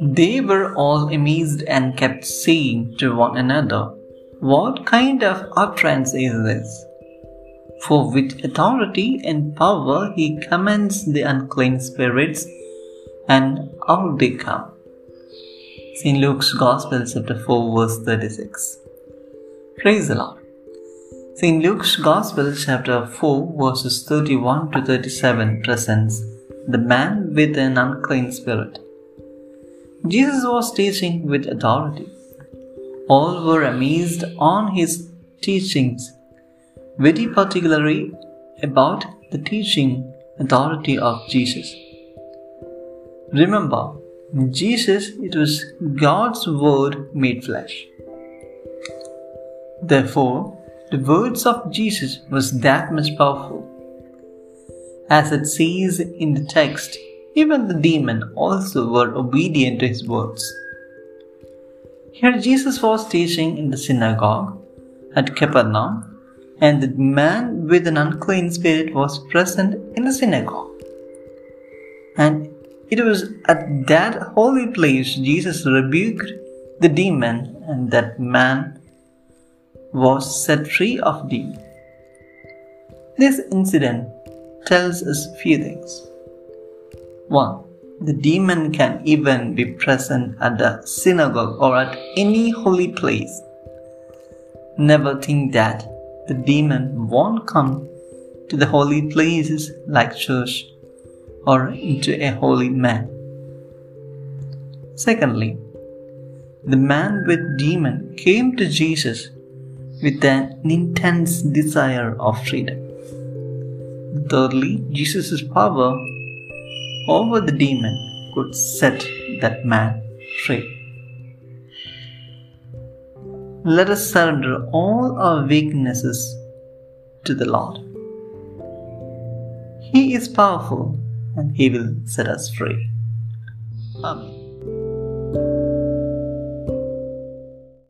They were all amazed and kept saying to one another, "What kind of utterance is this? For with authority and power he commands the unclean spirits, and out they come." St. Luke's Gospel, chapter 4, verse 36. Praise the Lord. St. Luke's Gospel, chapter 4, verses 31 to 37 presents the man with an unclean spirit. Jesus was teaching with authority. All were amazed on his teachings, very particularly about the teaching authority of Jesus. Remember, Jesus, it was God's Word made flesh. Therefore, the words of Jesus was that much powerful. As it says in the text, even the demon also were obedient to his words. Here Jesus was teaching in the synagogue at Capernaum, and the man with an unclean spirit was present in the synagogue. And it was at that holy place Jesus rebuked the demon, and that man was set free of demon. This incident tells us few things. 1. The demon can even be present at the synagogue or at any holy place. Never think that the demon won't come to the holy places like church or into a holy man. Secondly, the man with demon came to Jesus with an intense desire of freedom. Thirdly, Jesus' power over the demon could set that man free. Let us surrender all our weaknesses to the Lord. He is powerful and He will set us free. Amen.